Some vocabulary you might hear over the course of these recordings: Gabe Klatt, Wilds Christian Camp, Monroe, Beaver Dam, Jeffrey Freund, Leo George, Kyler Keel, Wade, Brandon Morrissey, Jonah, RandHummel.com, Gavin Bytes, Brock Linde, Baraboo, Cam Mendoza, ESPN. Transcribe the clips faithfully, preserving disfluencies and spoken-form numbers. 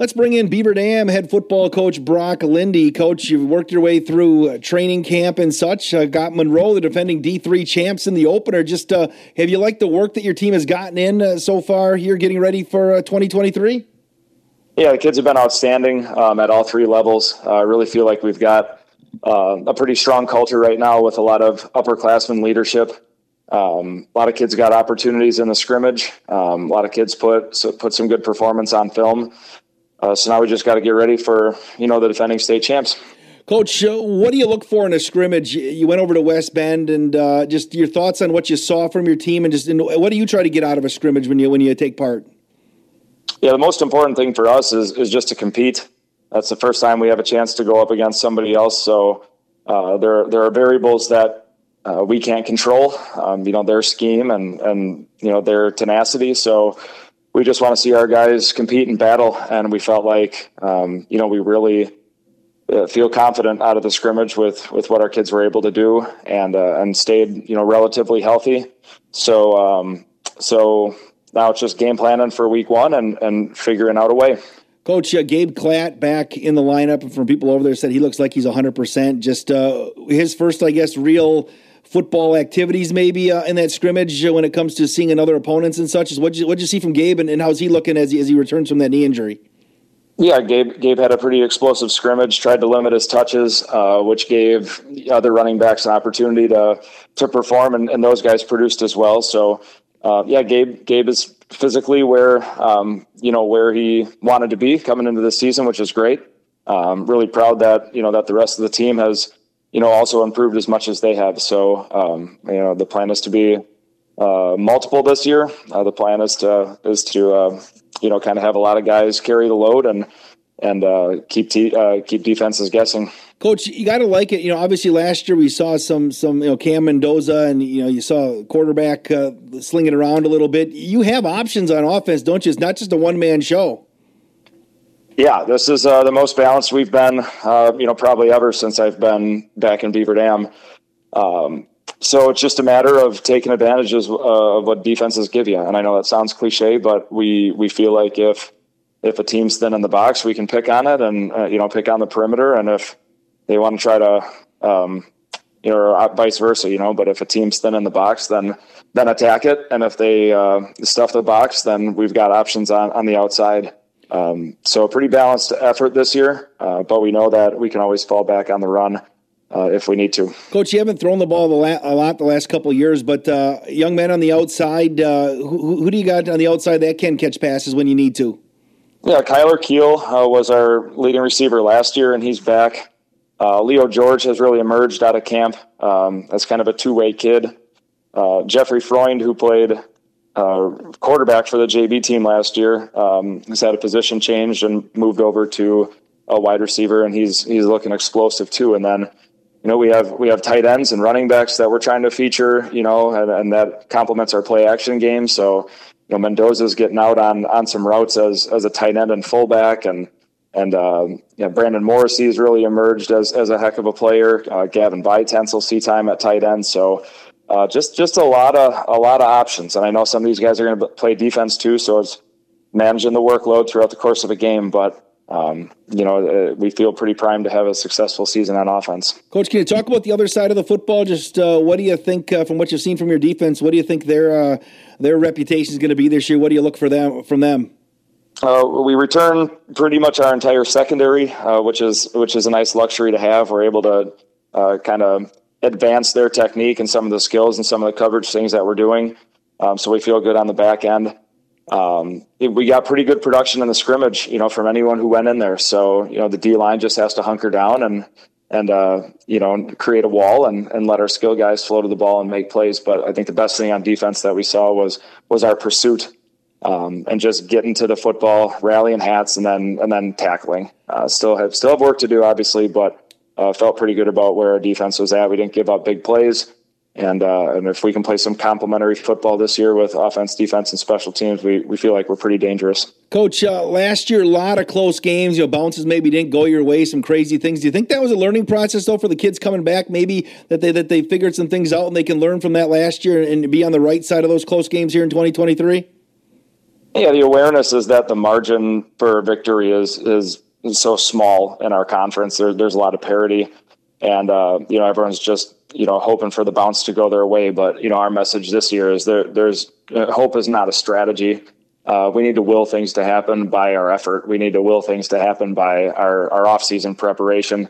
Let's bring in Beaver Dam head football coach Brock Linde. Coach, you've worked your way through training camp and such. Uh, got Monroe, the defending D three champs, in the opener. Just uh, have you liked the work that your team has gotten in uh, so far here getting ready for uh, twenty twenty-three? Yeah, the kids have been outstanding um, at all three levels. Uh, I really feel like we've got uh, a pretty strong culture right now with a lot of upperclassmen leadership. Um, a lot of kids got opportunities in the scrimmage. Um, a lot of kids put so put some good performance on film. Uh, so now we just got to get ready for, you know, the defending state champs. Coach, uh, what do you look for in a scrimmage? You went over to West Bend, and uh, just your thoughts on what you saw from your team, and just and what do you try to get out of a scrimmage when you when you take part? Yeah, the most important thing for us is is just to compete. That's the first time we have a chance to go up against somebody else. So uh, there there are variables that uh, we can't control. Um, you know, their scheme and and you know their tenacity. So. We just want to see our guys compete and battle, and we felt like, um, you know, we really uh, feel confident out of the scrimmage with, with what our kids were able to do, and uh, and stayed, you know, relatively healthy. So um, so now it's just game planning for week one and, and figuring out a way. Coach, uh, Gabe Klatt back in the lineup, and from people over there said he looks like he's one hundred percent. Just uh, his first, I guess, real football activities maybe uh, in that scrimmage uh, when it comes to seeing another opponents and such. What did you, you see from Gabe, and, and how's he looking as he, as he returns from that knee injury? Yeah, Gabe Gabe had a pretty explosive scrimmage, tried to limit his touches, uh, which gave the other running backs an opportunity to to perform, and, and those guys produced as well. So, uh, yeah, Gabe Gabe is physically where, um, you know, where he wanted to be coming into the season, which is great. Um, really proud that, you know, that the rest of the team has, you know, also improved as much as they have. So, um, you know, the plan is to be uh, multiple this year. Uh, the plan is to is to uh, you know, kind of have a lot of guys carry the load and and uh, keep te- uh, keep defenses guessing. Coach, you got to like it. You know, obviously last year we saw some some you know Cam Mendoza, and you know you saw quarterback uh, slinging around a little bit. You have options on offense, don't you? It's not just a one man show. Yeah, this is uh, the most balanced we've been, uh, you know, probably ever since I've been back in Beaver Dam. Um, so it's just a matter of taking advantage of uh, what defenses give you. And I know that sounds cliche, but we, we feel like if if a team's thin in the box, we can pick on it and, uh, you know, pick on the perimeter. And if they want to try to, um, you know, or vice versa, you know, but if a team's thin in the box, then then attack it. And if they uh, stuff the box, then we've got options on, on the outside. Um, so a pretty balanced effort this year, uh, but we know that we can always fall back on the run uh, if we need to. Coach, you haven't thrown the ball the la- a lot the last couple of years, but uh, young men on the outside, uh, who, who do you got on the outside that can catch passes when you need to? Yeah, Kyler Keel uh, was our leading receiver last year, and he's back. Uh, Leo George has really emerged out of camp um, as kind of a two-way kid. Uh, Jeffrey Freund, who played Uh, quarterback for the J V team last year, um, has had a position changed and moved over to a wide receiver, and he's he's looking explosive too. And then, you know, we have we have tight ends and running backs that we're trying to feature, you know, and, and that complements our play action game. So, you know, Mendoza's getting out on on some routes as as a tight end and fullback, and and uh, you know, Brandon Morrissey has really emerged as as a heck of a player. Uh, Gavin Bytes will see time at tight end, so. Uh, just, just a lot of a lot of options, and I know some of these guys are going to play defense too. So it's managing the workload throughout the course of a game. But um, you know, uh, we feel pretty primed to have a successful season on offense. Coach, can you talk about the other side of the football? Just uh, what do you think uh, from what you've seen from your defense? What do you think their uh, their reputation is going to be this year? What do you look for them from them? Uh, we return pretty much our entire secondary, uh, which is which is a nice luxury to have. We're able to uh, kind of advance their technique and some of the skills and some of the coverage things that we're doing. Um, so we feel good on the back end. Um, it, we got pretty good production in the scrimmage, you know, from anyone who went in there. So, you know, the D line just has to hunker down and, and, uh, you know, create a wall and, and let our skill guys flow to the ball and make plays. But I think the best thing on defense that we saw was, was our pursuit, um, and just getting to the football, rallying hats, and then, and then tackling. uh, still have, still have work to do, obviously, but, Uh, felt pretty good about where our defense was at. We didn't give up big plays. And uh, and if we can play some complementary football this year with offense, defense, and special teams, we, we feel like we're pretty dangerous. Coach, uh, last year, a lot of close games. You know, bounces maybe didn't go your way, some crazy things. Do you think that was a learning process, though, for the kids coming back? Maybe that they that they figured some things out and they can learn from that last year and be on the right side of those close games here in twenty twenty-three? Yeah, the awareness is that the margin for victory is is so small in our conference. There, there's a lot of parity, and uh, you know, everyone's just you know hoping for the bounce to go their way. But you know, our message this year is there. There's uh, hope is not a strategy. Uh, we need to will things to happen by our effort. We need to will things to happen by our, our off-season preparation.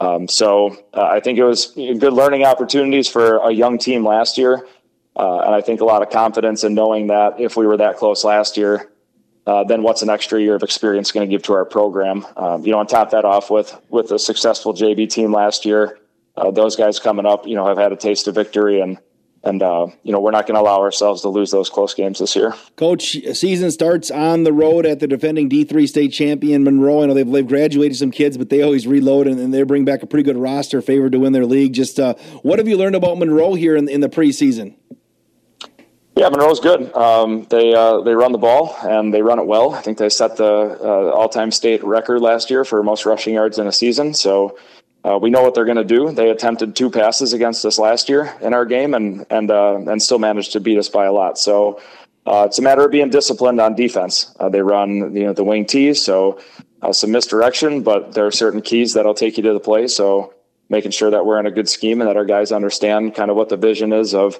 Um, so uh, I think it was good learning opportunities for a young team last year. Uh, and I think a lot of confidence in knowing that if we were that close last year, uh, then what's an extra year of experience going to give to our program? Um, you know, and top that off with with a successful J V team last year. Uh, those guys coming up, you know, have had a taste of victory, and and uh, you know, we're not going to allow ourselves to lose those close games this year. Coach, season starts on the road at the defending D three state champion Monroe. I know they've, they've graduated some kids, but they always reload, and, and they bring back a pretty good roster, favored to win their league. Just uh, what have you learned about Monroe here in, in the preseason? Yeah, Monroe's good. Um, they uh, they run the ball, and they run it well. I think they set the uh, all-time state record last year for most rushing yards in a season. So uh, we know what they're going to do. They attempted two passes against us last year in our game, and and uh, and still managed to beat us by a lot. So uh, it's a matter of being disciplined on defense. Uh, they run you know the wing tees, so uh, some misdirection, but there are certain keys that'll take you to the play. So making sure that we're in a good scheme and that our guys understand kind of what the vision is of.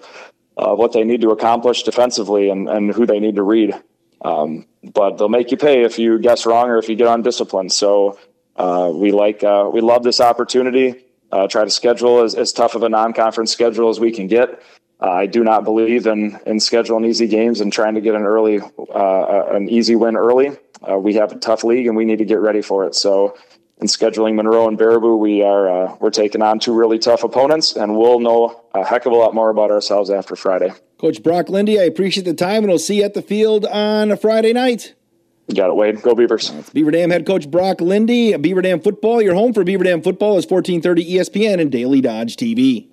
Uh, what they need to accomplish defensively and, and who they need to read. Um, but they'll make you pay if you guess wrong or if you get undisciplined. So uh, we like uh, we love this opportunity. Uh, try to schedule as, as tough of a non-conference schedule as we can get. Uh, I do not believe in in scheduling easy games and trying to get an early uh, an easy win early. Uh, we have a tough league and we need to get ready for it. So in scheduling Monroe and Baraboo, we are uh, we're taking on two really tough opponents, and we'll know a heck of a lot more about ourselves after Friday. Coach Brock Linde, I appreciate the time, and we'll see you at the field on a Friday night. You got it, Wade. Go Beavers. That's Beaver Dam head coach Brock Linde. Beaver Dam football. Your home for Beaver Dam football is fourteen thirty E S P N and Daily Dodge T V.